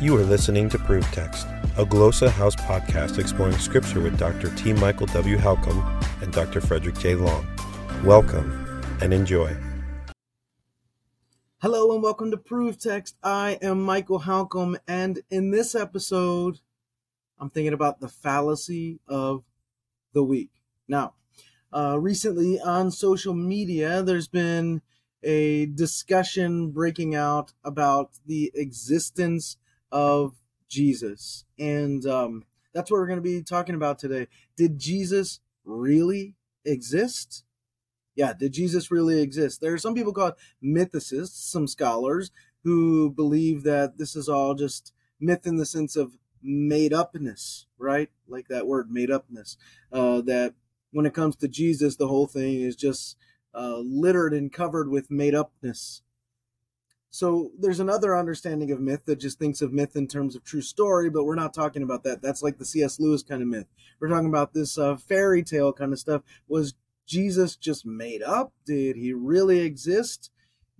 You are listening to Proof Text, a Glossa House podcast exploring scripture with Dr. T. Michael W. Halcomb and Dr. Frederick J. Long. Welcome and enjoy. Hello and welcome to Proof Text. I am Michael Halcomb, and in this episode, I'm thinking about the fallacy of the week. Now, recently on social media, there's been a discussion breaking out about the existence of Jesus. And that's what we're going to be talking about today. Did Jesus really exist? Yeah, did Jesus really exist? There are some people called mythicists, some scholars, who believe that this is all just myth in the sense of made upness, right? Like that word, made upness. That when it comes to Jesus, the whole thing is just littered and covered with made upness. So there's another understanding of myth that just thinks of myth in terms of true story, but we're not talking about that. That's like the C.S. Lewis kind of myth. We're talking about this fairy tale kind of stuff. Was Jesus just made up? Did he really exist?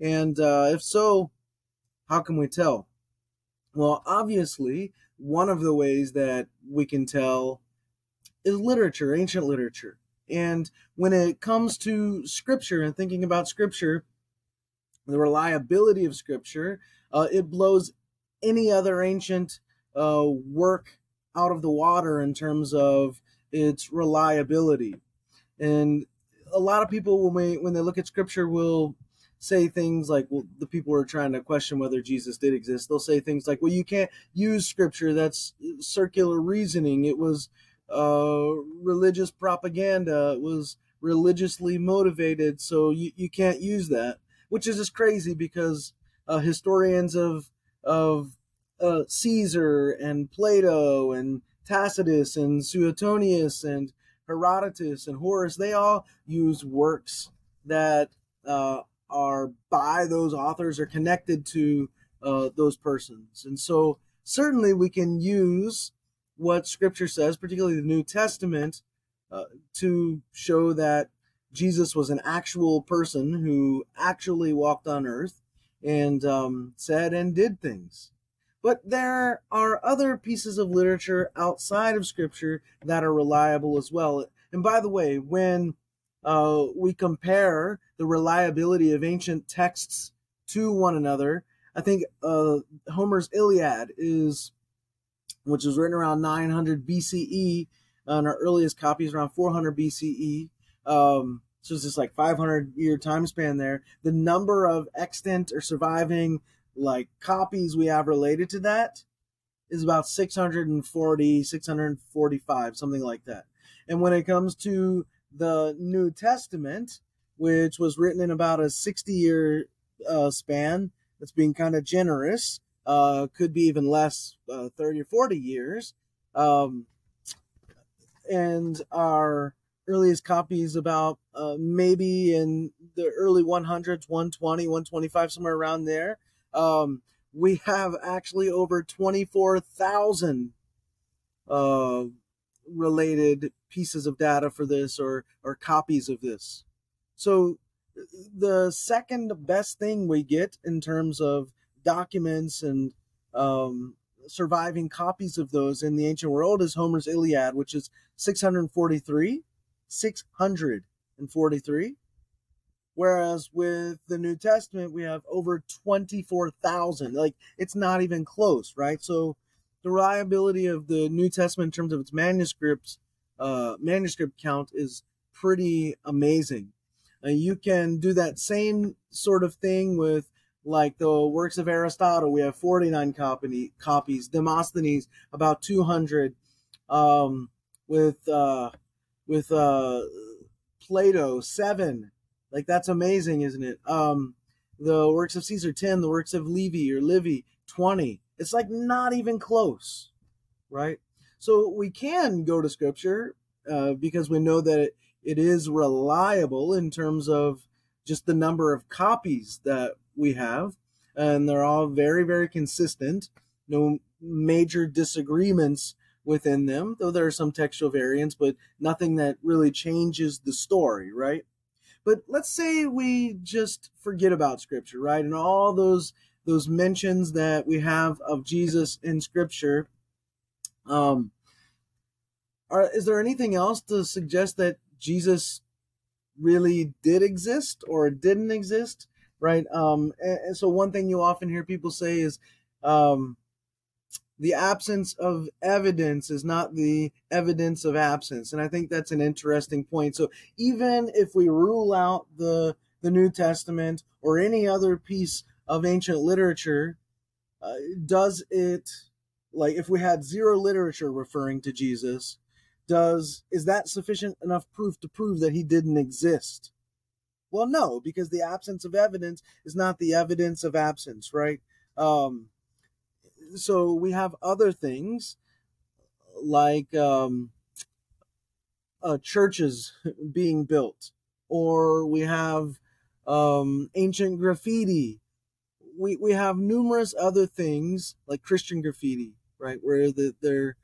And if so, how can we tell? Well, obviously, one of the ways that we can tell is literature, ancient literature. And when it comes to Scripture and thinking about Scripture, the reliability of Scripture, it blows any other ancient work out of the water in terms of its reliability. And a lot of people, when they look at Scripture, will say things like, well, the people who are trying to question whether Jesus did exist, they'll say things like, well, you can't use Scripture. That's circular reasoning. It was religious propaganda. It was religiously motivated, so you can't use that, which is just crazy because historians of Caesar and Plato and Tacitus and Suetonius and Herodotus and Horace, they all use works that are by those authors or connected to those persons. And so certainly we can use what Scripture says, particularly the New Testament, to show that Jesus was an actual person who actually walked on earth and said and did things. But there are other pieces of literature outside of Scripture that are reliable as well. And by the way, when we compare the reliability of ancient texts to one another, I think Homer's Iliad which was written around 900 BCE, and our earliest copies around 400 BCE. So it's just like 500-year time span there. The number of extant or surviving copies we have related to that is about 640, 645, something like that. And when it comes to the New Testament, which was written in about a 60-year span, that's being kind of generous. Could be even less, 30 or 40 years. And our earliest copies about maybe in the early 100s, 120, 125, somewhere around there. We have actually over 24,000 related pieces of data for this or copies of this. So the second best thing we get in terms of documents and surviving copies of those in the ancient world is Homer's Iliad, which is 643, whereas with the New Testament we have over 24,000. It's not even close, right? So the reliability of the New Testament in terms of its manuscript count is pretty amazing. You can do that same sort of thing with the works of Aristotle. We have 49 copies. Demosthenes, about 200. With Plato, 7. That's amazing, isn't it? The works of Caesar, 10. The works of Livy, 20. It's not even close, right? So we can go to Scripture because we know that it is reliable in terms of just the number of copies that we have, and they're all very, very consistent. No major disagreements within them, though there are some textual variants, but nothing that really changes the story, right? But let's say we just forget about Scripture, right? And all those those mentions that we have of Jesus in Scripture. Is there anything else to suggest that Jesus really did exist or didn't exist, right? And so one thing you often hear people say is the absence of evidence is not the evidence of absence. And I think that's an interesting point. So even if we rule out the New Testament or any other piece of ancient literature, does it, like if we had zero literature referring to Jesus, is that sufficient enough proof to prove that he didn't exist? Well, no, because the absence of evidence is not the evidence of absence, right? So we have other things like churches being built, or we have ancient graffiti. We have numerous other things like Christian graffiti, right, where they're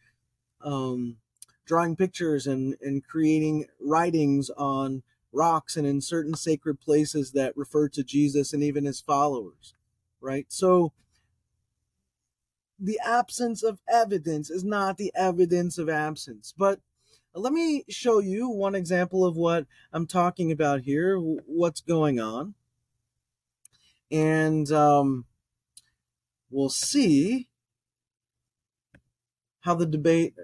drawing pictures and creating writings on rocks and in certain sacred places that refer to Jesus and even his followers, right? So the absence of evidence is not the evidence of absence. But let me show you one example of what I'm talking about here, what's going on. And we'll see how the debate...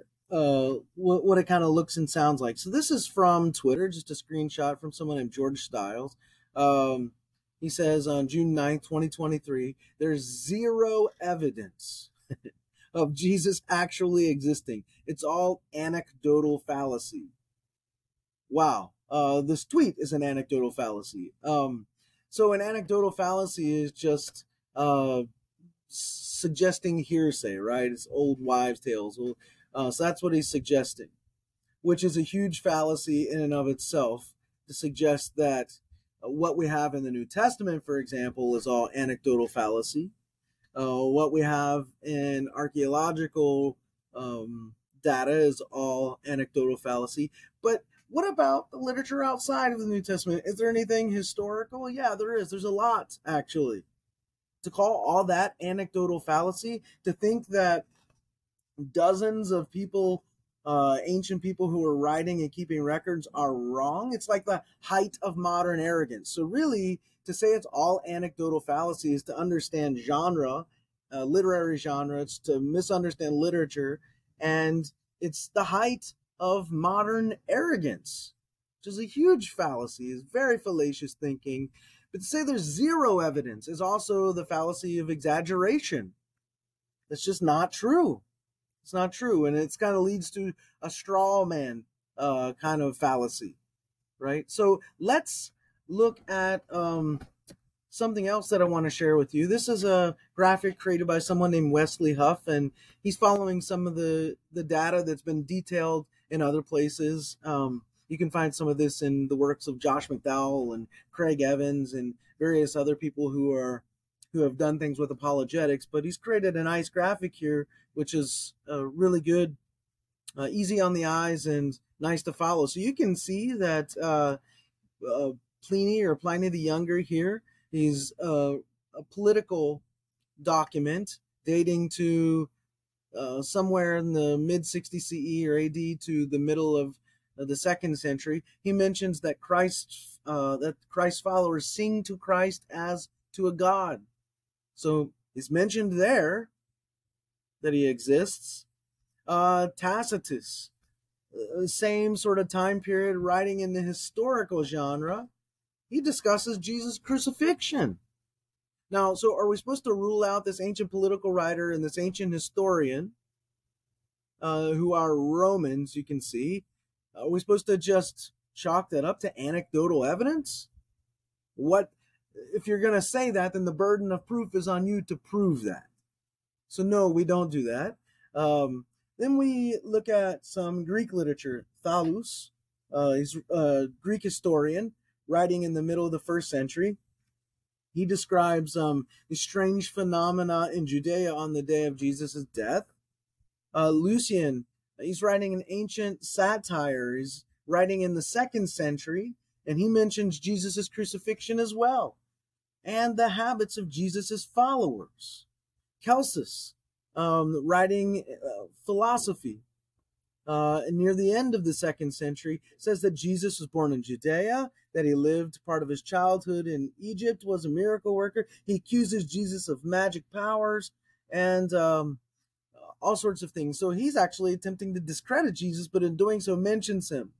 what it kind of looks and sounds like. So this is from Twitter, just a screenshot from someone named George Styles. He says on June 9th, 2023, there's zero evidence of Jesus actually existing. It's all anecdotal fallacy. Wow. This tweet is an anecdotal fallacy. So an anecdotal fallacy is just suggesting hearsay, right? It's old wives' tales. So that's what he's suggesting, which is a huge fallacy in and of itself, to suggest that what we have in the New Testament, for example, is all anecdotal fallacy. What we have in archaeological data is all anecdotal fallacy. But what about the literature outside of the New Testament? Is there anything historical? Yeah, there is. There's a lot, actually. To call all that anecdotal fallacy, to think that dozens of people, ancient people who are writing and keeping records are wrong. It's like the height of modern arrogance. So really, to say it's all anecdotal fallacy is to understand genre, literary genre. It's to misunderstand literature. And it's the height of modern arrogance, which is a huge fallacy. It's very fallacious thinking. But to say there's zero evidence is also the fallacy of exaggeration. That's just not true. It's not true, and it's kind of leads to a straw man kind of fallacy, right? So let's look at something else that I want to share with you. This is a graphic created by someone named Wesley Huff, and he's following some of the data that's been detailed in other places. You can find some of this in the works of Josh McDowell and Craig Evans and various other people who have done things with apologetics, but he's created a nice graphic here, which is really good, easy on the eyes and nice to follow. So you can see that Pliny the Younger here is a political document dating to somewhere in the mid-60 CE or AD to the middle of the 2nd century. He mentions that Christ's followers sing to Christ as to a god. So it's mentioned there that he exists. Tacitus, same sort of time period, writing in the historical genre, he discusses Jesus' crucifixion. Now, so are we supposed to rule out this ancient political writer and this ancient historian, who are Romans, you can see? Are we supposed to just chalk that up to anecdotal evidence? If you're going to say that, then the burden of proof is on you to prove that. So no, we don't do that. Then we look at some Greek literature. Thallus, he's a Greek historian writing in the middle of the 1st century. He describes the strange phenomena in Judea on the day of Jesus' death. Lucian, he's writing an ancient satire. He's writing in the 2nd century, and he mentions Jesus' crucifixion as well. and the habits of Jesus' followers. Celsus, writing philosophy near the end of the 2nd century, says that Jesus was born in Judea, that he lived part of his childhood in Egypt, was a miracle worker. He accuses Jesus of magic powers and all sorts of things. So he's actually attempting to discredit Jesus, but in doing so mentions him.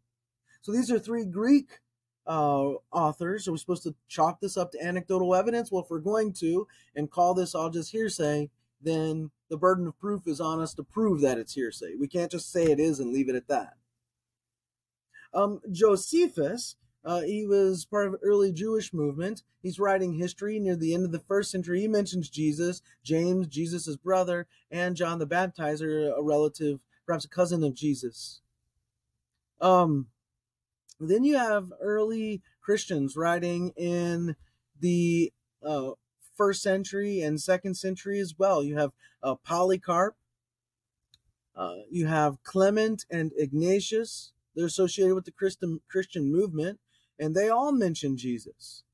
So these are 3 Greek authors. Are we supposed to chalk this up to anecdotal evidence? Well, if we're going to and call this all just hearsay, then the burden of proof is on us to prove that it's hearsay. We can't just say it is and leave it at that. Josephus, he was part of an early Jewish movement. He's writing history near the end of the 1st century. He mentions Jesus, James, Jesus' brother, and John the Baptizer, a relative, perhaps a cousin of Jesus. Then you have early Christians writing in the 1st century and 2nd century as well. You have Polycarp. You have Clement and Ignatius. They're associated with the Christian movement, and they all mention Jesus.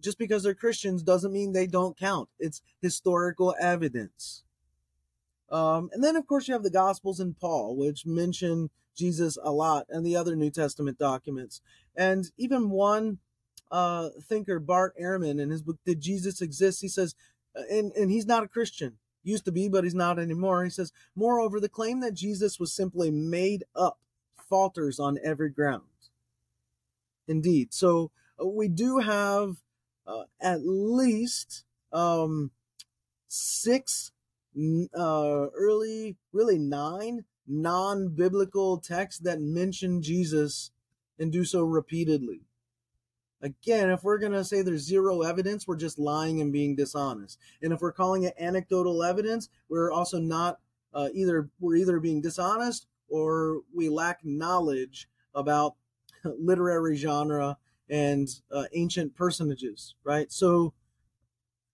Just because they're Christians doesn't mean they don't count. It's historical evidence. And then, of course, you have the Gospels and Paul, which mention Jesus a lot, and the other New Testament documents. And even one thinker, Bart Ehrman, in his book, Did Jesus Exist? He says, and he's not a Christian. Used to be, but he's not anymore. He says, moreover, the claim that Jesus was simply made up falters on every ground. Indeed. So we do have at least 6 early, really 9 non-biblical texts that mention Jesus and do so repeatedly. Again, if we're going to say there's 0 evidence, we're just lying and being dishonest. And if we're calling it anecdotal evidence, we're also not either being dishonest or we lack knowledge about literary genre and ancient personages, right? So,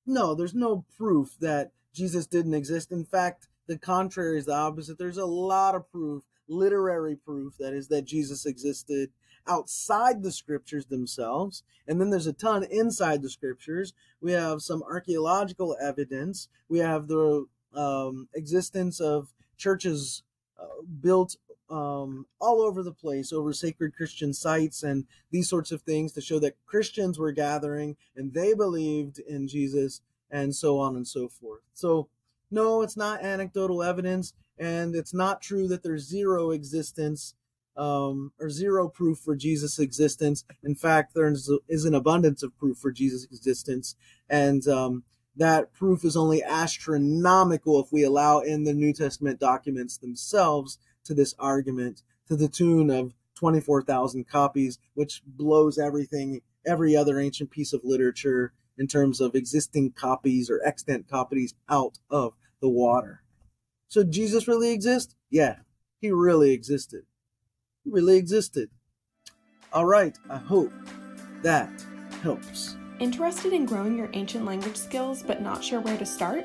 no, there's no proof that Jesus didn't exist. In fact, the contrary is the opposite. There's a lot of proof, literary proof, that is, that Jesus existed outside the scriptures themselves. And then there's a ton inside the scriptures. We have some archaeological evidence. We have the existence of churches built all over the place over sacred Christian sites and these sorts of things to show that Christians were gathering and they believed in Jesus and so on and so forth. So, no, it's not anecdotal evidence, and it's not true that there's 0 existence or 0 proof for Jesus' existence. In fact, there is an abundance of proof for Jesus' existence, and that proof is only astronomical if we allow in the New Testament documents themselves to this argument, to the tune of 24,000 copies, which blows everything, every other ancient piece of literature in terms of existing copies or extant copies out of the water. So Jesus really exists? Yeah, he really existed. He really existed. All right, I hope that helps. Interested in growing your ancient language skills but not sure where to start?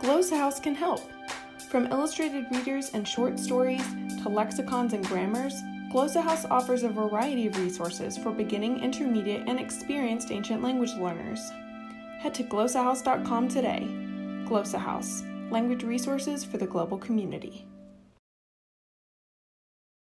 Glossa House can help. From illustrated readers and short stories to lexicons and grammars, Glossa House offers a variety of resources for beginning, intermediate, and experienced ancient language learners. Head to glossahouse.com today. Glossa House, language resources for the global community.